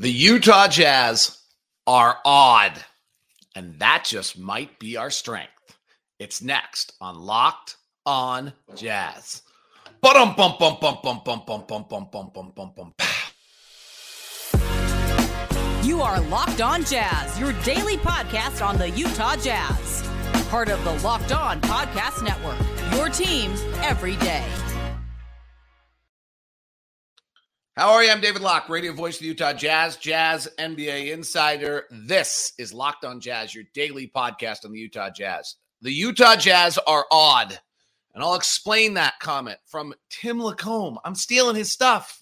The Utah Jazz are odd, and that just might be our strength. It's next on Locked On Jazz. You are Locked On Jazz, your daily podcast on the Utah Jazz. Part of the Locked On Podcast Network, your team every day. How are you? I'm David Locke, radio voice of the Utah Jazz, Jazz NBA insider. This is Locked On Jazz, your daily podcast on the Utah Jazz. The Utah Jazz are odd, and I'll explain that comment from Tim Lacombe. I'm stealing his stuff,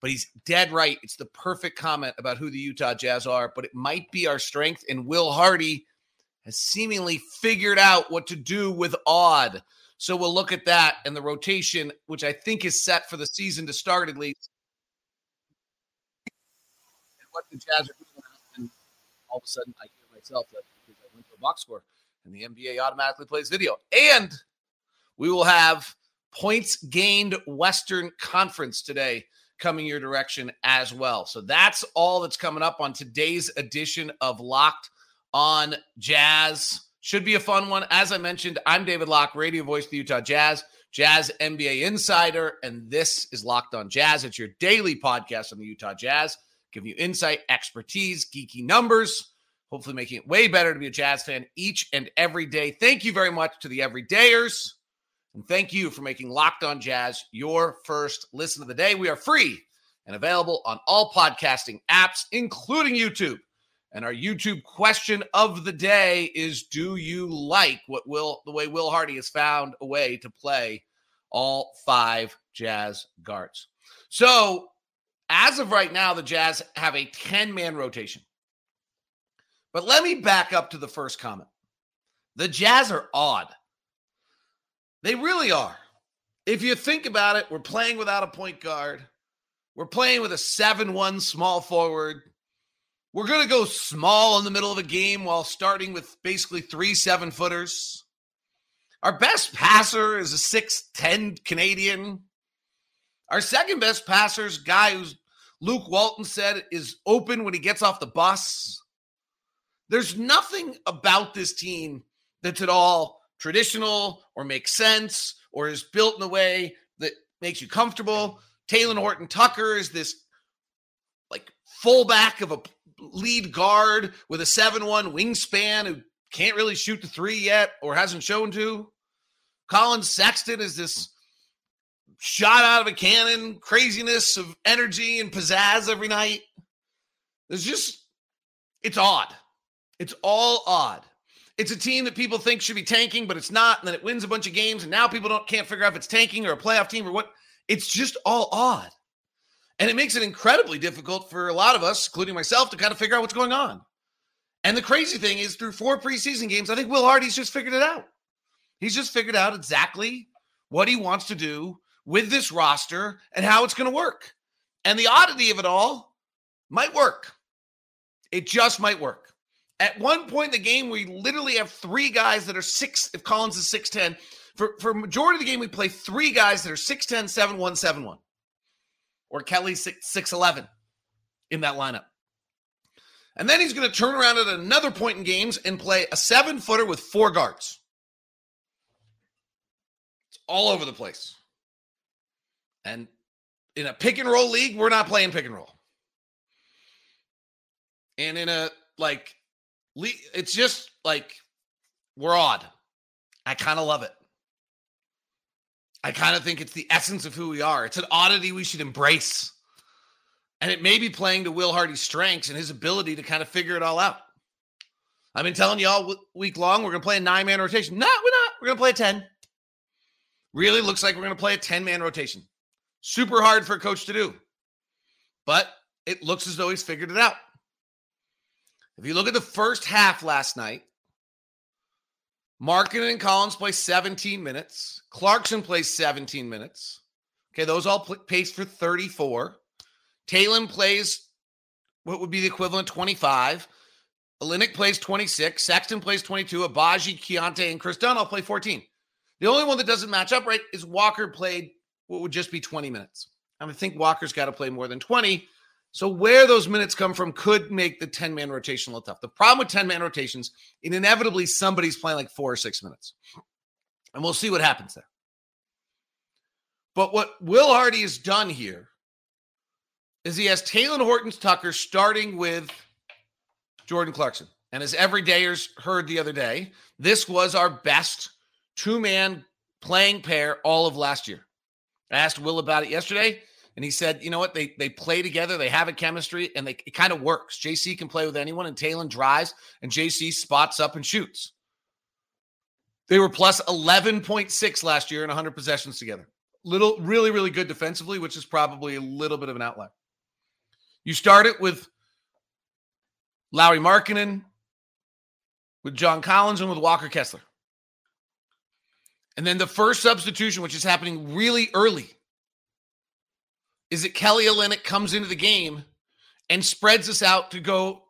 but he's dead right. It's the perfect comment about who the Utah Jazz are, but it might be our strength, and Will Hardy has seemingly figured out what to do with odd. So we'll look at that and the rotation, which I think is set for the season to start at least. What the Jazz are doing, and all of a sudden I hear myself that because I went to a box score and the NBA automatically plays video. And we will have points gained Western Conference today coming your direction as well. So that's all that's coming up on today's edition of Locked On Jazz. Should be a fun one. As I mentioned, I'm David Locke, radio voice of the Utah Jazz, Jazz NBA insider, and this is Locked On Jazz. It's your daily podcast on the Utah Jazz. Give you insight, expertise, geeky numbers, hopefully making it way better to be a Jazz fan each and every day. Thank you very much to the everydayers, and thank you for making Locked On Jazz your first listen of the day. We are free and available on all podcasting apps, including YouTube. And our YouTube question of the day is, do you like the way Will Hardy has found a way to play all five Jazz guards? So, as of right now, the Jazz have a 10-man rotation. But let me back up to the first comment. The Jazz are odd. They really are. If you think about it, we're playing without a point guard. We're playing with a 7-1 small forward. We're going to go small in the middle of a game while starting with basically 3 7-footers. Our best passer is a 6'10 Canadian. Our second best passer's guy who's Luke Walton said is open when he gets off the bus. There's nothing about this team that's at all traditional or makes sense or is built in a way that makes you comfortable. Talen Horton-Tucker is this like fullback of a lead guard with a 7'1 wingspan who can't really shoot the three yet or hasn't shown to. Colin Sexton is this shot out of a cannon, craziness of energy and pizzazz every night. There's just, it's odd. It's all odd. It's a team that people think should be tanking, but it's not. And then it wins a bunch of games. And now people can't figure out if it's tanking or a playoff team or what. It's just all odd. And it makes it incredibly difficult for a lot of us, including myself, to kind of figure out what's going on. And the crazy thing is through 4 preseason games, I think Will Hardy's just figured it out. He's just figured out exactly what he wants to do with this roster and how it's going to work. And the oddity of it all might work. It just might work. At one point in the game, we literally have 3 guys that are 6, if Collins is 6'10. For majority of the game, we play 3 guys that are 6'10, 7'1, 7'1. Or Kelly 6'11 in that lineup. And then he's going to turn around at another point in games and play a 7-footer with 4 guards. It's all over the place. And in a pick-and-roll league, we're not playing pick-and-roll. And in a, like, it's just, like, we're odd. I kind of love it. I kind of think it's the essence of who we are. It's an oddity we should embrace. And it may be playing to Will Hardy's strengths and his ability to kind of figure it all out. I've been telling you all week long, we're going to play a 9-man rotation. No, we're not. We're going to play a 10. Really looks like we're going to play a 10-man rotation. Super hard for a coach to do, but it looks as though he's figured it out. If you look at the first half last night, Markkanen and Collins play 17 minutes. Clarkson plays 17 minutes. Okay, those all paced for 34. Talen plays what would be the equivalent of 25. Olynyk plays 26. Sexton plays 22. Agbaji, Keontae, and Chris Dunn all play 14. The only one that doesn't match up right is Walker played what would just be 20 minutes. I mean, I think Walker's got to play more than 20. So where those minutes come from could make the 10-man rotation a little tough. The problem with 10-man rotations, inevitably somebody's playing like 4 or 6 minutes. And we'll see what happens there. But what Will Hardy has done here is he has Talen Horton-Tucker starting with Jordan Clarkson. And as everydayers heard the other day, this was our best two-man playing pair all of last year. I asked Will about it yesterday. And he said, you know what, they play together, they have a chemistry, and it kind of works. JC can play with anyone, and Talen drives, and JC spots up and shoots. They were plus 11.6 last year in 100 possessions together. Really, really good defensively, which is probably a little bit of an outlier. You start it with Lauri Markkanen, with John Collins, and with Walker Kessler. And then the first substitution, which is happening really early, is that Kelly Olynyk comes into the game and spreads us out to go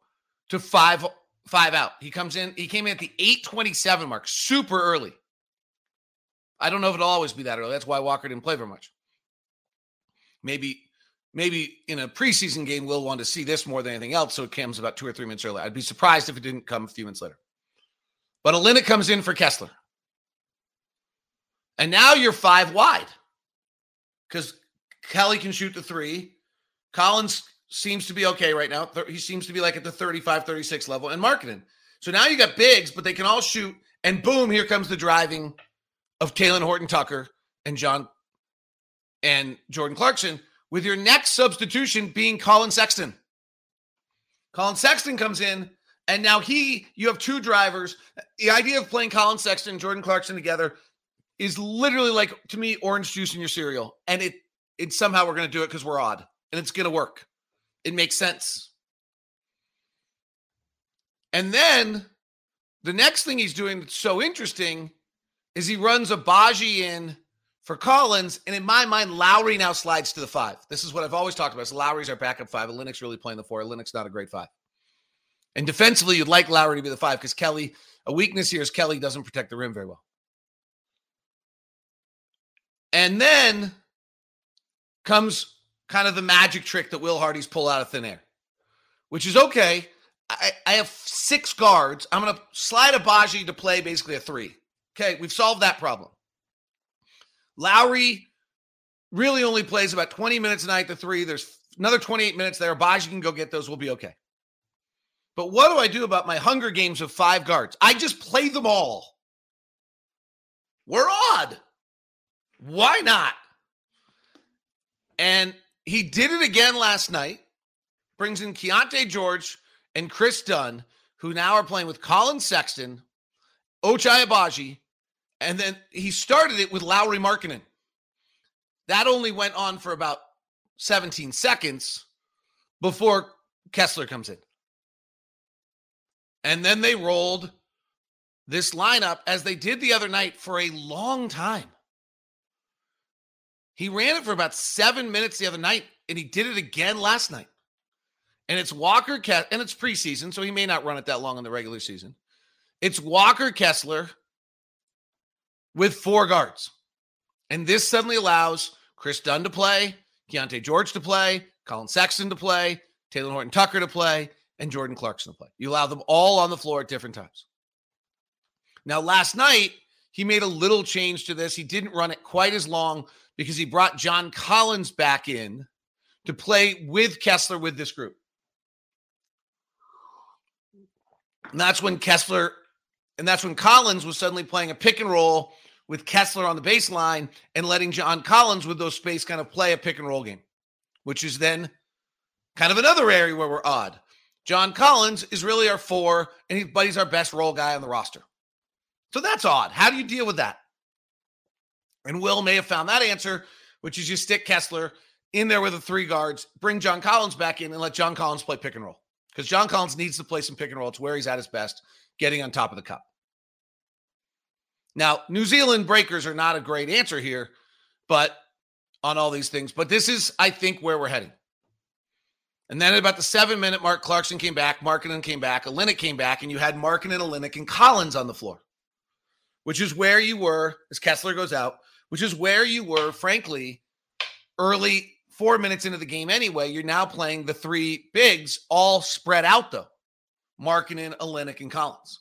to five out. He came in at the 8:27 mark, super early. I don't know if it'll always be that early. That's why Walker didn't play very much. Maybe in a preseason game, we'll want to see this more than anything else, so it comes about 2 or 3 minutes early. I'd be surprised if it didn't come a few minutes later. But Olynyk comes in for Kessler. And now you're five wide. Because Kelly can shoot the three. Collins seems to be okay right now. He seems to be like at the 35, 36 level. And Markkanen. So now you got bigs, but they can all shoot. And boom, here comes the driving of Talen Horton-Tucker and Jordan Clarkson, with your next substitution being Colin Sexton. Colin Sexton comes in, and now you have two drivers. The idea of playing Colin Sexton and Jordan Clarkson together is literally like, to me, orange juice in your cereal. And it somehow we're going to do it because we're odd, and it's going to work. It makes sense. And then the next thing he's doing that's so interesting is he runs Agbaji in for Collins, and in my mind, Lauri now slides to the five. This is what I've always talked about. So Lauri's our backup five. Olynyk's really playing the four. Olynyk's not a great five. And defensively, you'd like Lauri to be the five because Kelly, a weakness here is Kelly doesn't protect the rim very well. And then comes kind of the magic trick that Will Hardy's pull out of thin air, which is, okay, I have 6 guards. I'm going to slide Agbaji to play basically a 3. Okay, we've solved that problem. Lauri really only plays about 20 minutes a night to 3. There's another 28 minutes there. Agbaji can go get those. We'll be okay. But what do I do about my Hunger Games of 5 guards? I just play them all. We're odd. Why not? And he did it again last night. Brings in Keontae George and Chris Dunn, who now are playing with Colin Sexton, Ochai Agbaji, and then he started it with Lauri Markkanen. That only went on for about 17 seconds before Kessler comes in. And then they rolled this lineup as they did the other night for a long time. He ran it for about 7 minutes the other night, and he did it again last night. And it's Walker Kessler, and it's preseason, so he may not run it that long in the regular season. It's Walker Kessler with 4 guards. And this suddenly allows Chris Dunn to play, Keontae George to play, Colin Sexton to play, Talen Horton-Tucker to play, and Jordan Clarkson to play. You allow them all on the floor at different times. Now, last night, he made a little change to this. He didn't run it quite as long because he brought John Collins back in to play with Kessler with this group. And that's when Collins was suddenly playing a pick and roll with Kessler on the baseline and letting John Collins with those space kind of play a pick and roll game, which is then kind of another area where we're odd. John Collins is really our 4, and he's our best role guy on the roster. So that's odd. How do you deal with that? And Will may have found that answer, which is you stick Kessler in there with the 3 guards, bring John Collins back in, and let John Collins play pick and roll. Because John Collins needs to play some pick and roll. It's where he's at his best, getting on top of the cup. Now, New Zealand breakers are not a great answer here, but on all these things. But this is, I think, where we're heading. And then at about the 7-minute mark, Clarkson came back, Markkanen came back, Olynyk came back, and you had Markkanen, Olynyk, and Collins on the floor. Which is where you were, as Kessler goes out, which is where you were, frankly, early 4 minutes into the game anyway. You're now playing the three bigs, all spread out though. Markkanen, Olynyk, and Collins.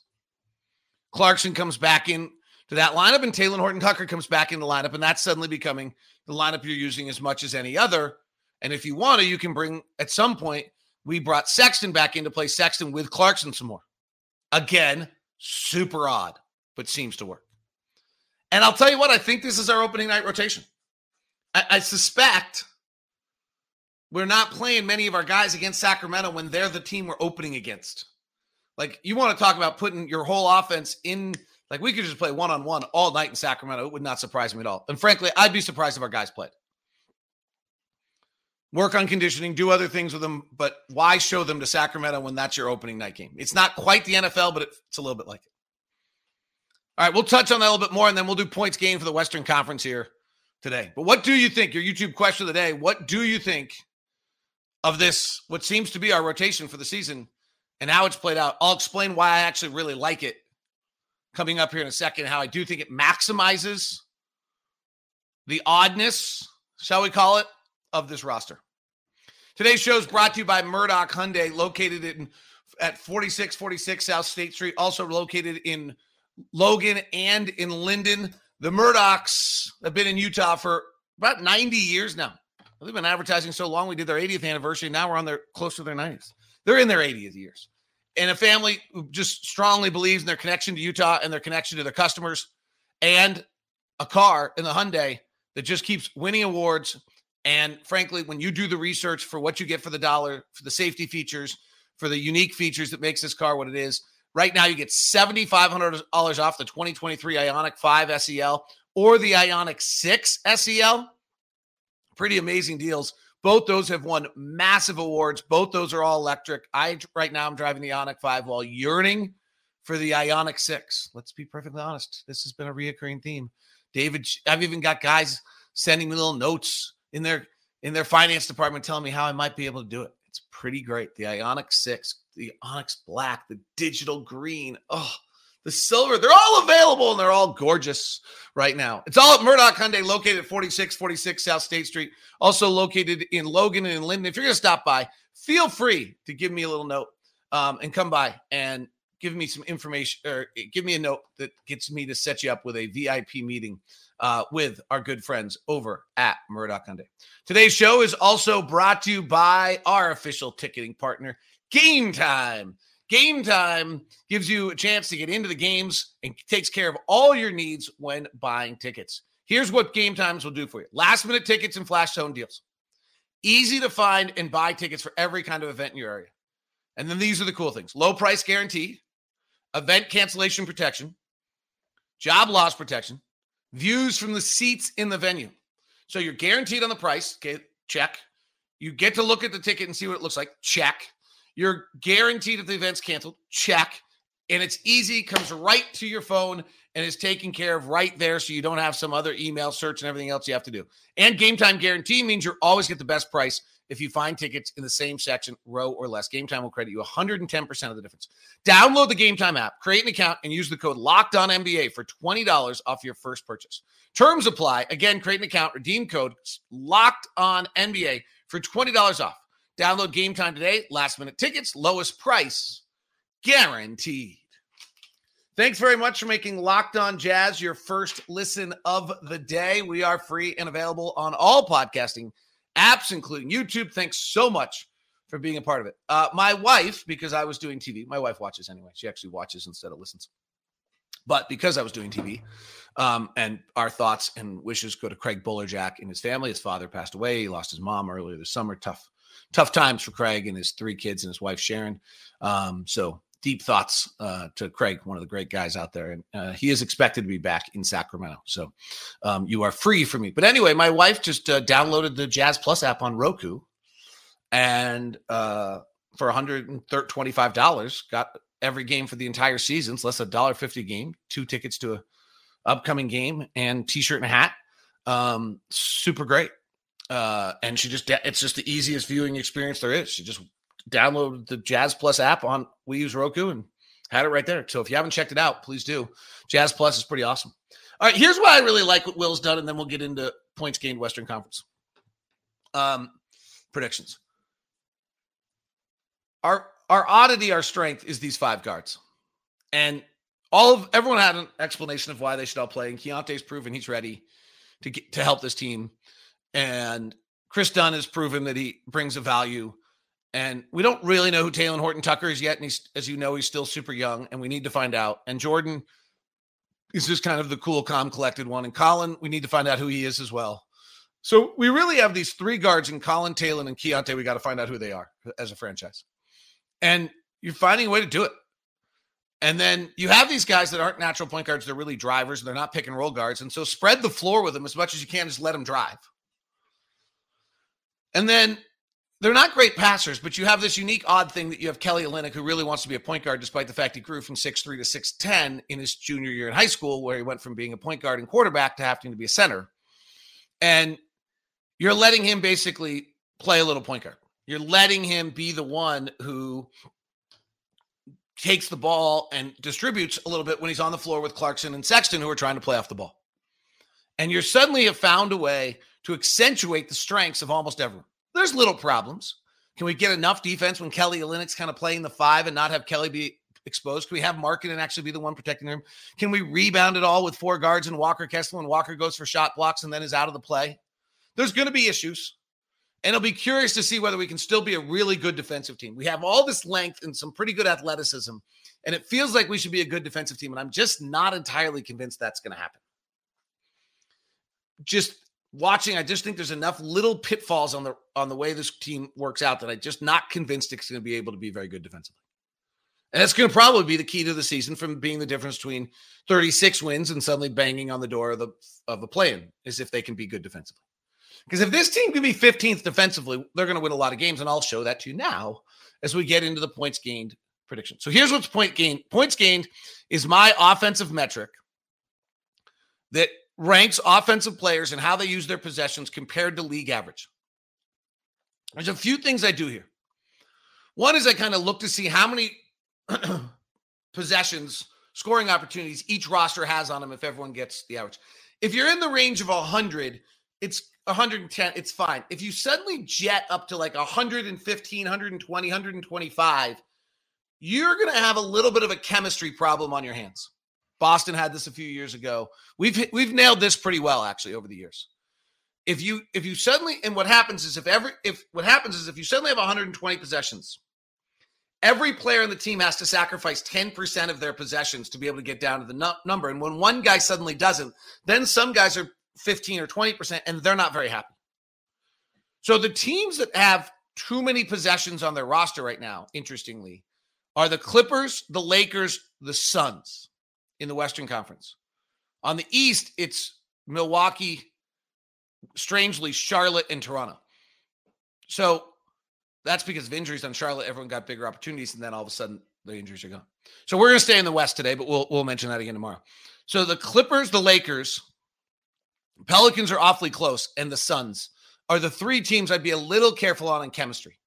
Clarkson comes back in to that lineup, and Talen Horton-Tucker comes back in the lineup, and that's suddenly becoming the lineup you're using as much as any other. And if you want to, you can bring, at some point, we brought Sexton back in to play Sexton with Clarkson some more. Again, super odd, but seems to work. And I'll tell you what, I think this is our opening night rotation. I suspect we're not playing many of our guys against Sacramento when they're the team we're opening against. Like, you want to talk about putting your whole offense in, like, we could just play one-on-one all night in Sacramento. It would not surprise me at all. And frankly, I'd be surprised if our guys played. Work on conditioning, do other things with them, but why show them to Sacramento when that's your opening night game? It's not quite the NFL, but it's a little bit like it. All right, we'll touch on that a little bit more, and then we'll do points gained for the Western Conference here today. But what do you think? Your YouTube question of the day, what do you think of this, what seems to be our rotation for the season, and how it's played out? I'll explain why I actually really like it coming up here in a second, how I do think it maximizes the oddness, shall we call it, of this roster. Today's show is brought to you by Murdoch Hyundai, located at 4646 South State Street, also located in Logan and in Linden. The Murdochs have been in Utah for about 90 years now. They've been advertising so long, we did their 80th anniversary. Now we're on their close to their 90s. They're in their 80th years. And a family who just strongly believes in their connection to Utah and their connection to their customers, and a car in the Hyundai that just keeps winning awards. And frankly, when you do the research for what you get for the dollar, for the safety features, for the unique features that makes this car what it is, right now you get $7,500 off the 2023 Ioniq 5 SEL or the Ioniq 6 SEL. Pretty amazing deals. Both those have won massive awards. Both those are all electric. Right now I'm driving the Ioniq 5 while yearning for the Ioniq 6. Let's be perfectly honest. This has been a reoccurring theme. David, I've even got guys sending me little notes in their finance department telling me how I might be able to do it. It's pretty great. The Ioniq 6, the Onyx Black, the digital green, the silver. They're all available, and they're all gorgeous right now. It's all at Murdoch Hyundai, located at 4646 South State Street, also located in Logan and in Linden. If you're going to stop by, feel free to give me a little note and come by and give me some information, or give me a note that gets me to set you up with a VIP meeting with our good friends over at Murdoch Hyundai. Today's show is also brought to you by our official ticketing partner, GameTime. GameTime gives you a chance to get into the games and takes care of all your needs when buying tickets. Here's what GameTime will do for you. Last-minute tickets and flash zone deals. Easy to find and buy tickets for every kind of event in your area. And then these are the cool things. Low price guarantee, event cancellation protection, job loss protection, views from the seats in the venue. So you're guaranteed on the price. Okay, check. You get to look at the ticket and see what it looks like. Check. You're guaranteed if the event's canceled. Check. And it's easy. Comes right to your phone and is taken care of right there, so you don't have some other email search and everything else you have to do. And Game Time guarantee means you always get the best price if you find tickets in the same section, row, or less. Game Time will credit you 110% of the difference. Download the Game Time app, create an account, and use the code LOCKEDONNBA for $20 off your first purchase. Terms apply. Again, create an account, redeem code LOCKEDONNBA for $20 off. Download Game Time today. Last-minute tickets, lowest price, guaranteed. Thanks very much for making Locked On Jazz your first listen of the day. We are free and available on all podcasting apps, including YouTube. Thanks so much for being a part of it. My wife, because I was doing TV, my wife watches anyway. She actually watches instead of listens. But because I was doing TV, and our thoughts and wishes go to Craig Bullerjack and his family. His father passed away. He lost his mom earlier this summer. Tough times for Craig and his three kids and his wife, Sharon. So deep thoughts to Craig, one of the great guys out there. And he is expected to be back in Sacramento. So you are free from me. But anyway, my wife just downloaded the Jazz Plus app on Roku, and for $125, got every game for the entire season. It's less $1.50 a game, 2 tickets to an upcoming game, and T-shirt and a hat. Super great. And she just, it's just the easiest viewing experience there is. She just downloaded the Jazz Plus app on, we use Roku, and had it right there. So if you haven't checked it out, please do. Jazz Plus is pretty awesome. All right, here's why I really like what Will's done, and then we'll get into points gained Western Conference. predictions. Our oddity, our strength is these five guards. And everyone had an explanation of why they should all play. And Keontae's proven he's ready to help this team. And Chris Dunn has proven that he brings a value. And we don't really know who Talen Horton-Tucker is yet. And he's, as you know, he's still super young and we need to find out. And Jordan is just kind of the cool, calm, collected one. And Colin, we need to find out who he is as well. So we really have these three guards in Colin, Talen, and Keontae. We got to find out who they are as a franchise. And you're finding a way to do it. And then you have these guys that aren't natural point guards. They're really drivers. And they're not pick and roll guards. And so spread the floor with them as much as you can. Just let them drive. And then they're not great passers, but you have this unique odd thing that you have Kelly Olynyk, who really wants to be a point guard, despite the fact he grew from 6'3 to 6'10 in his junior year in high school, where he went from being a point guard and quarterback to having to be a center. And you're letting him basically play a little point guard. You're letting him be the one who takes the ball and distributes a little bit when he's on the floor with Clarkson and Sexton, who are trying to play off the ball. And you're suddenly have found a way to accentuate the strengths of almost everyone. There's little problems. Can we get enough defense when Kelly Olynyk's kind of playing the five and not have Kelly be exposed? Can we have Markkanen actually be the one protecting him? Can we rebound it all with four guards and Walker Kessler, and Walker goes for shot blocks and then is out of the play? There's going to be issues. And I'll be curious to see whether we can still be a really good defensive team. We have all this length and some pretty good athleticism, and it feels like we should be a good defensive team. And I'm just not entirely convinced that's going to happen. Just watching, I just think there's enough little pitfalls on the way this team works out that I'm just not convinced it's going to be able to be very good defensively. And that's going to probably be the key to the season from being the difference between 36 wins and suddenly banging on the door of the play-in, is if they can be good defensively. Because if this team can be 15th defensively, they're going to win a lot of games, and I'll show that to you now as we get into the points gained prediction. So here's what's point gained. Points gained is my offensive metric that ranks offensive players and how they use their possessions compared to league average. There's a few things I do here. One is I kind of look to see how many possessions, scoring opportunities each roster has on them if everyone gets the average. If you're in the range of 100, it's 110, it's fine. If you suddenly jet up to like 115, 120, 125, you're going to have a little bit of a chemistry problem on your hands. Boston had this a few years ago. We've nailed this pretty well actually over the years. If you suddenly, and what happens is if you suddenly have 120 possessions, every player on the team has to sacrifice 10% of their possessions to be able to get down to the number. And when one guy suddenly doesn't, then some guys are 15 or 20%, and they're not very happy. So the teams that have too many possessions on their roster right now, interestingly, are the Clippers, the Lakers, the Suns in the Western Conference. On the East, it's Milwaukee, strangely, Charlotte, and Toronto. So that's because of injuries on Charlotte. Everyone got bigger opportunities, and then all of a sudden, the injuries are gone. So we're going to stay in the West today, but we'll mention that again tomorrow. So the Clippers, the Lakers, Pelicans are awfully close, and the Suns are the three teams I'd be a little careful on in chemistry.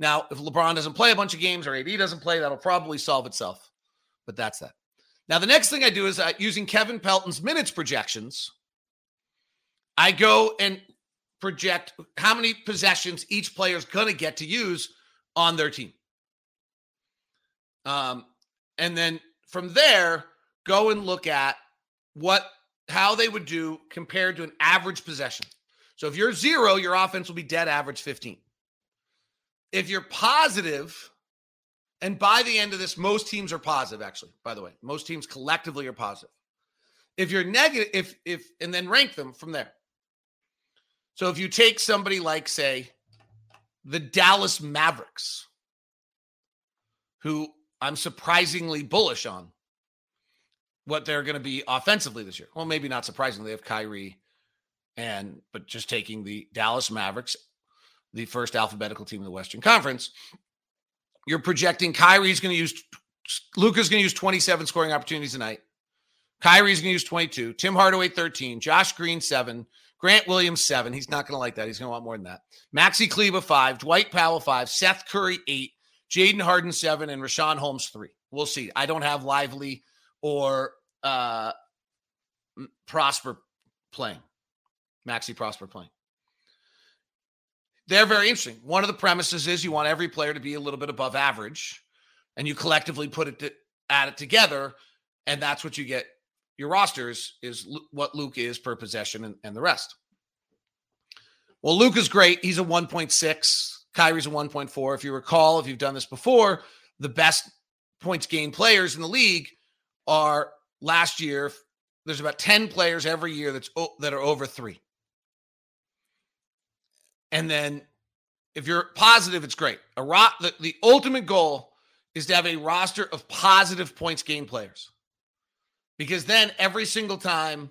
Now, if LeBron doesn't play a bunch of games or AD doesn't play, that'll probably solve itself, but that's that. Now, the next thing I do is using Kevin Pelton's minutes projections, I go and project how many possessions each player is going to get to use on their team. And then from there, go and look at how they would do compared to an average possession. So if you're zero, your offense will be dead average 15. If you're positive, and by the end of this, most teams are positive, actually, by the way. Most teams collectively are positive. If you're negative, and then rank them from there. So if you take somebody like, say, the Dallas Mavericks, who I'm surprisingly bullish on, what they're going to be offensively this year. Well, maybe not surprisingly, they have Kyrie, but just taking the Dallas Mavericks, the first alphabetical team in the Western Conference, you're projecting Luka's going to use 27 scoring opportunities a night. Kyrie's going to use 22. Tim Hardaway, 13. Josh Green, 7. Grant Williams, 7. He's not going to like that. He's going to want more than that. Maxi Kleber, 5. Dwight Powell, 5. Seth Curry, 8. Jaden Harden, 7. And Richaun Holmes, 3. We'll see. I don't have Lively or Prosper playing. Maxi Prosper playing. they're very interesting. One of the premises is you want every player to be a little bit above average, and you collectively put it at it together, and that's what you get. Your rosters is what Luke is per possession and the rest. Well, Luke is great. He's a 1.6. Kyrie's a 1.4. If you recall, if you've done this before, the best points gained players in the league are last year. There's about 10 players every year that are over 3. And then if you're positive, it's great. The ultimate goal is to have a roster of positive points gained players, because then every single time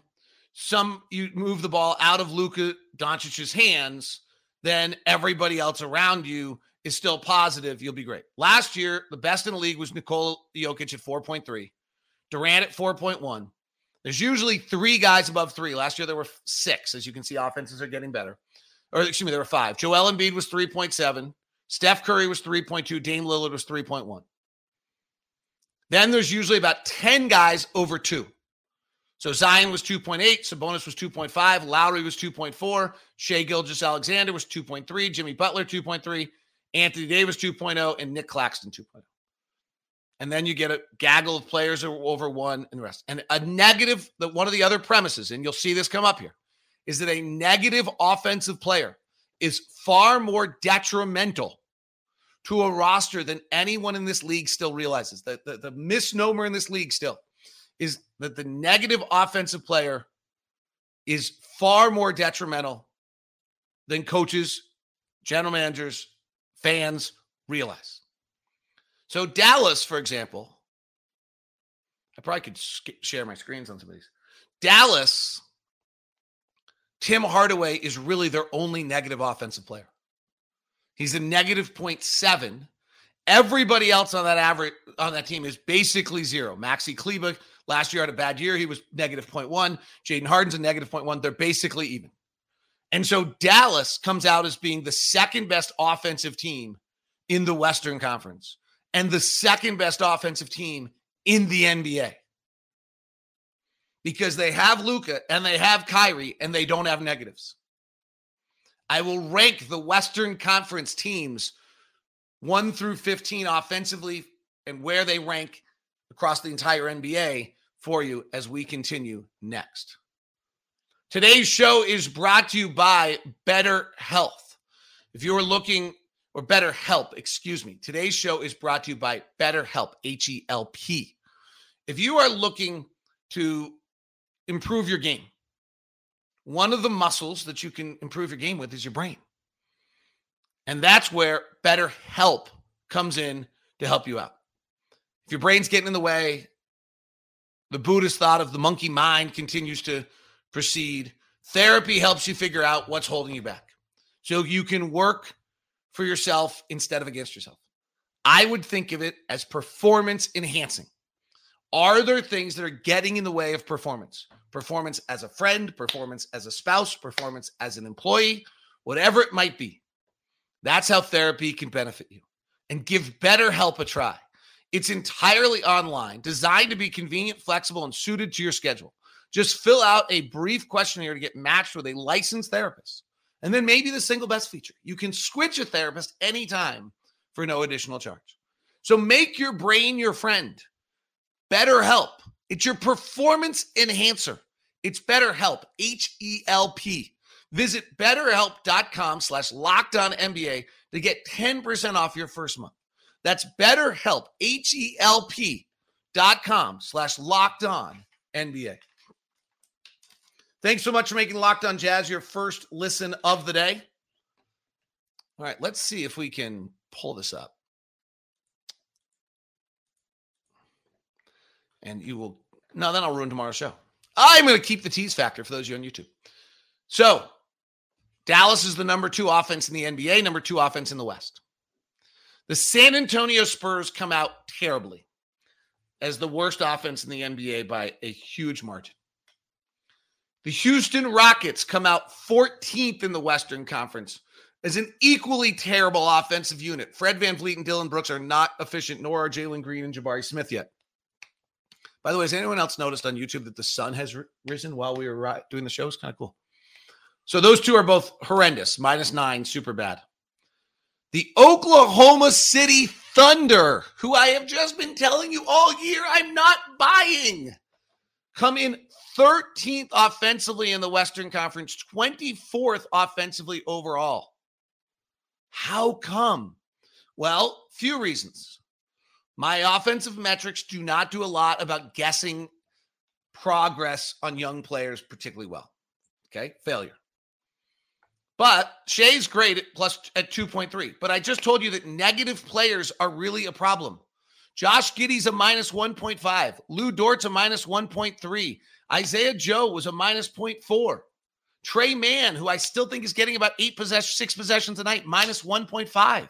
you move the ball out of Luka Doncic's hands, then everybody else around you is still positive. You'll be great. Last year, the best in the league was Nikola Jokic at 4.3, Durant at 4.1. There's usually 3 guys above 3. Last year, there were 6. As you can see, offenses are getting better. Or excuse me, there were 5. Joel Embiid was 3.7. Steph Curry was 3.2. Dame Lillard was 3.1. Then there's usually about 10 guys over 2. So Zion was 2.8, Sabonis was 2.5, Lowry was 2.4, Shai Gilgeous-Alexander was 2.3, Jimmy Butler 2.3, Anthony Davis 2.0, and Nick Claxton 2.0. And then you get a gaggle of players over 1 and the rest. And a negative, one of the other premises, and you'll see this come up here, is that a negative offensive player is far more detrimental to a roster than anyone in this league still realizes. The misnomer in this league still is that the negative offensive player is far more detrimental than coaches, general managers, fans realize. So Dallas, for example, I probably could share my screens on some of these. Dallas, Tim Hardaway is really their only negative offensive player. He's a negative 0.7. Everybody else on that average on that team is basically 0. Maxi Kleber last year had a bad year. He was negative 0.1. Jaden Harden's a negative 0.1. They're basically even. And so Dallas comes out as being the second best offensive team in the Western Conference and the second best offensive team in the NBA, because they have Luka and they have Kyrie and they don't have negatives. I will rank the Western Conference teams 1 through 15 offensively and where they rank across the entire NBA for you as we continue next. Today's show is brought to you by BetterHelp. Today's show is brought to you by BetterHelp, H-E-L-P. If you are looking to improve your game, one of the muscles that you can improve your game with is your brain. And that's where BetterHelp comes in to help you out. If your brain's getting in the way, the Buddhist thought of the monkey mind continues to proceed. Therapy helps you figure out what's holding you back, so you can work for yourself instead of against yourself. I would think of it as performance enhancing. Are there things that are getting in the way of performance? Performance as a friend, performance as a spouse, performance as an employee, whatever it might be. That's how therapy can benefit you. And give BetterHelp a try. It's entirely online, designed to be convenient, flexible, and suited to your schedule. Just fill out a brief questionnaire to get matched with a licensed therapist. And then maybe the single best feature, you can switch a therapist anytime for no additional charge. So make your brain your friend. BetterHelp. It's your performance enhancer. It's BetterHelp, H-E-L-P. Visit BetterHelp.com/LockedOnNBA to get 10% off your first month. That's BetterHelp, HELP.com/LockedOnNBA. Thanks so much for making Locked On Jazz your first listen of the day. All right, let's see if we can pull this up. And you will... No, then I'll ruin tomorrow's show. I'm going to keep the tease factor for those of you on YouTube. So... Dallas is the number 2 offense in the NBA, number 2 offense in the West. The San Antonio Spurs come out terribly as the worst offense in the NBA by a huge margin. The Houston Rockets come out 14th in the Western Conference as an equally terrible offensive unit. Fred VanVleet and Dillon Brooks are not efficient, nor are Jalen Green and Jabari Smith yet. By the way, has anyone else noticed on YouTube that the sun has risen while we were doing the show? It's kind of cool. So those two are both horrendous, -9, super bad. The Oklahoma City Thunder, who I have just been telling you all year I'm not buying, come in 13th offensively in the Western Conference, 24th offensively overall. How come? Well, few reasons. My offensive metrics do not do a lot about guessing progress on young players particularly well. Okay, failure. But Shai's great at 2.3. But I just told you that negative players are really a problem. Josh Giddey's a minus 1.5. Lou Dort's a minus 1.3. Isaiah Joe was a minus 0.4. Trey Mann, who I still think is getting about six possessions a night, minus 1.5.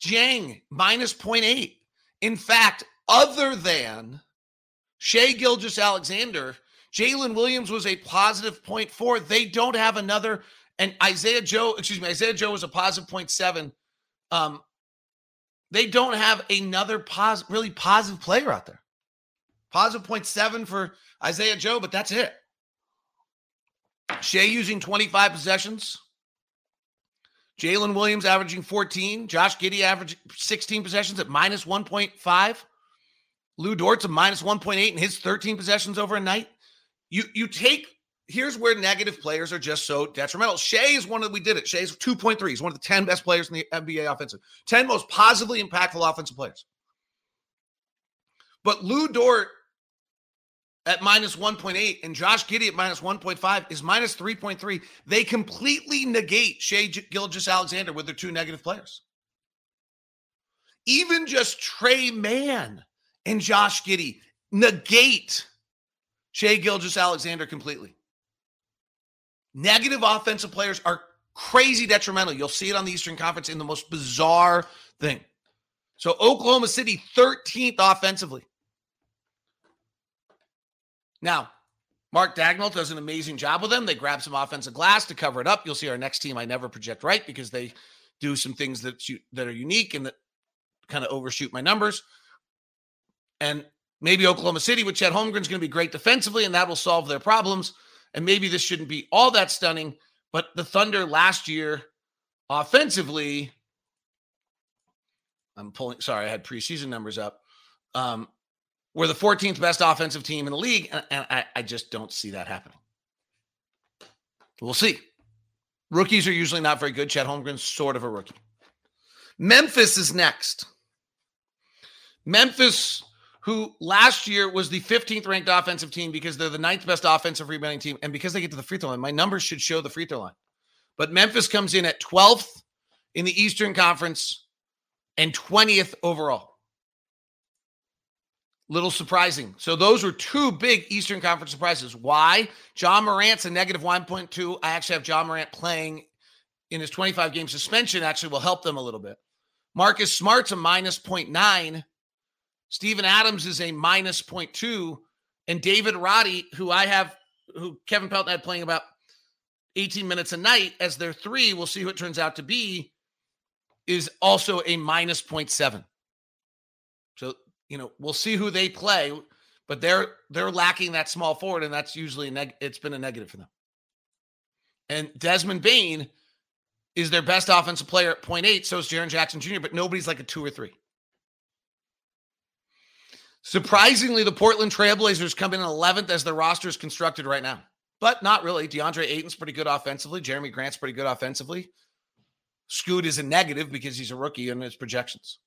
Jang, minus 0.8. In fact, other than Shai Gilgeous-Alexander, Jalen Williams was a positive 0.4. They don't have another. And Isaiah Joe was a positive 0.7. They don't have another really positive player out there. Positive 0.7 for Isaiah Joe, but that's it. Shai using 25 possessions. Jalen Williams averaging 14. Josh Giddey averaging 16 possessions at minus 1.5. Lou Dort's a minus 1.8 in his 13 possessions over a night. Here's where negative players are just so detrimental. Shai is one of, we did it. Shai's 2.3. He's one of the 10 best players in the NBA offensive. 10 most positively impactful offensive players. But Lou Dort at minus 1.8 and Josh Giddey at minus 1.5 is minus 3.3. They completely negate Shai Gilgeous-Alexander with their two negative players. Even just Trey Mann and Josh Giddey negate Shai Gilgeous-Alexander completely. Negative offensive players are crazy detrimental. You'll see it on the Eastern Conference in the most bizarre thing. So Oklahoma City, 13th offensively. Now, Mark Dagnall does an amazing job with them. They grab some offensive glass to cover it up. You'll see our next team I never project right because they do some things that are unique and that kind of overshoot my numbers. And maybe Oklahoma City with Chet Holmgren's going to be great defensively, and that will solve their problems. And maybe this shouldn't be all that stunning, but the Thunder last year offensively, I had preseason numbers up, were the 14th best offensive team in the league, and I just don't see that happening. We'll see. Rookies are usually not very good. Chet Holmgren's sort of a rookie. Memphis is next. Memphis, who last year was the 15th ranked offensive team because they're the 9th best offensive rebounding team and because they get to the free throw line. My numbers should show the free throw line. But Memphis comes in at 12th in the Eastern Conference and 20th overall. Little surprising. So those were two big Eastern Conference surprises. Why? John Morant's a negative 1.2. I actually have John Morant playing in his 25-game suspension. Actually will help them a little bit. Marcus Smart's a minus 0.9. Steven Adams is a minus 0.2, and David Roddy, who Kevin Pelton had playing about 18 minutes a night as their three, we'll see who it turns out to be, is also a minus 0.7. So, we'll see who they play, but they're lacking that small forward, and that's usually it's been a negative for them. And Desmond Bane is their best offensive player at 0.8, so is Jaren Jackson Jr., but nobody's like a 2 or 3. Surprisingly, the Portland Trailblazers come in 11th as their roster is constructed right now. But not really. DeAndre Ayton's pretty good offensively. Jeremy Grant's pretty good offensively. Scoot is a negative because he's a rookie in his projections.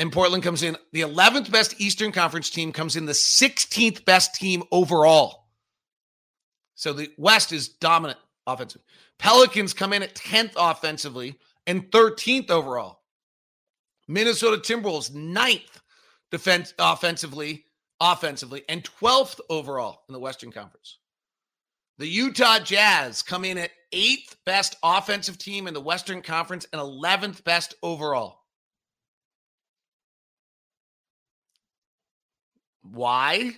And Portland comes in. The 11th best Eastern Conference team comes in the 16th best team overall. So the West is dominant offensively. Pelicans come in at 10th offensively and 13th overall. Minnesota Timberwolves, 9th. Offensively, and 12th overall in the Western Conference. The Utah Jazz come in at 8th best offensive team in the Western Conference and 11th best overall. Why?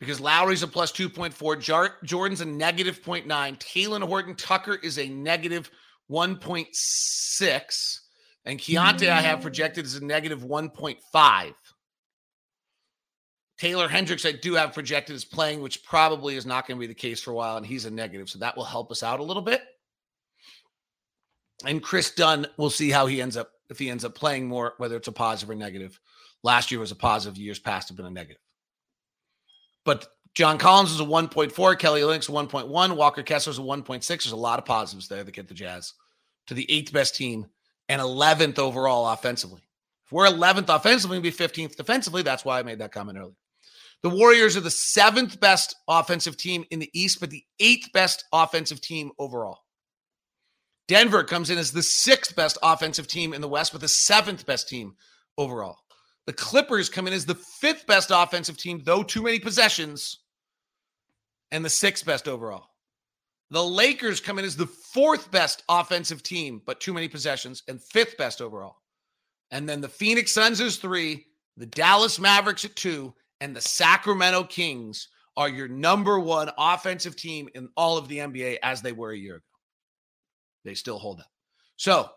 Because Lowry's a plus 2.4, Jordan's a negative 0.9, Talen Horton-Tucker is a negative 1.6, and Keontae, I have projected as a negative 1.5. Taylor Hendricks, I do have projected as playing, which probably is not going to be the case for a while, and he's a negative, so that will help us out a little bit. And Chris Dunn, we'll see how he ends up, if he ends up playing more, whether it's a positive or negative. Last year was a positive. Years past have been a negative. But John Collins is a 1.4. Kelly Olynyk's a 1.1. Walker Kessler's a 1.6. There's a lot of positives there that get the Jazz to the 8th best team and 11th overall offensively. If we're 11th offensively, we'll be 15th defensively. That's why I made that comment earlier. The Warriors are the 7th best offensive team in the East, but the 8th best offensive team overall. Denver comes in as the 6th best offensive team in the West, but the 7th best team overall. The Clippers come in as the 5th best offensive team, though too many possessions, and the 6th best overall. The Lakers come in as the 4th best offensive team, but too many possessions, and 5th best overall. And then the Phoenix Suns is 3, the Dallas Mavericks at 2, and the Sacramento Kings are your number one offensive team in all of the NBA as they were a year ago. They still hold up. So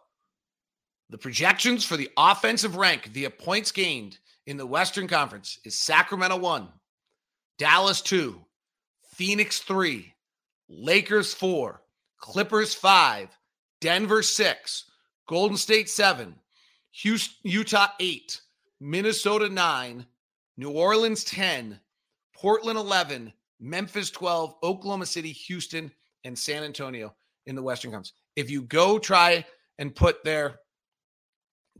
the projections for the offensive rank via points gained in the Western Conference is Sacramento 1, Dallas 2, Phoenix 3, Lakers 4, Clippers 5, Denver 6, Golden State 7, Houston, Utah 8, Minnesota 9, New Orleans 10, Portland 11, Memphis 12, Oklahoma City, Houston, and San Antonio in the Western Conference. If you go try and put their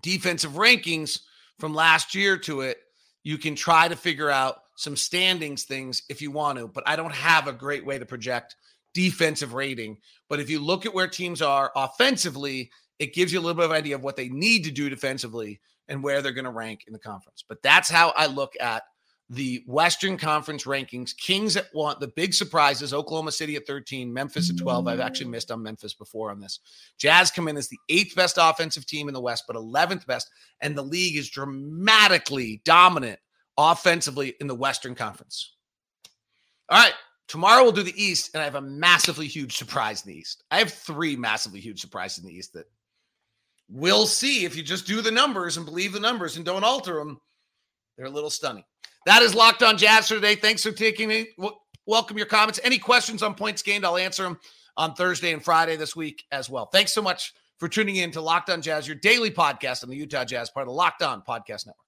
defensive rankings from last year to it, you can try to figure out some standings things if you want to, but I don't have a great way to project defensive rating. But if you look at where teams are offensively, it gives you a little bit of an idea of what they need to do defensively and where they're going to rank in the conference. But that's how I look at the Western Conference rankings. Kings at 1, the big surprises, Oklahoma City at 13, Memphis at 12. I've actually missed on Memphis before on this. Jazz come in as the 8th best offensive team in the West, but 11th best. And the league is dramatically dominant offensively in the Western Conference. All right. Tomorrow we'll do the East, and I have a massively huge surprise in the East. I have 3 massively huge surprises in the East that we'll see if you just do the numbers and believe the numbers and don't alter them. They're a little stunning. That is Locked On Jazz for today. Thanks for taking me. Welcome your comments. Any questions on points gained, I'll answer them on Thursday and Friday this week as well. Thanks so much for tuning in to Locked On Jazz, your daily podcast on the Utah Jazz, part of the Locked On Podcast Network.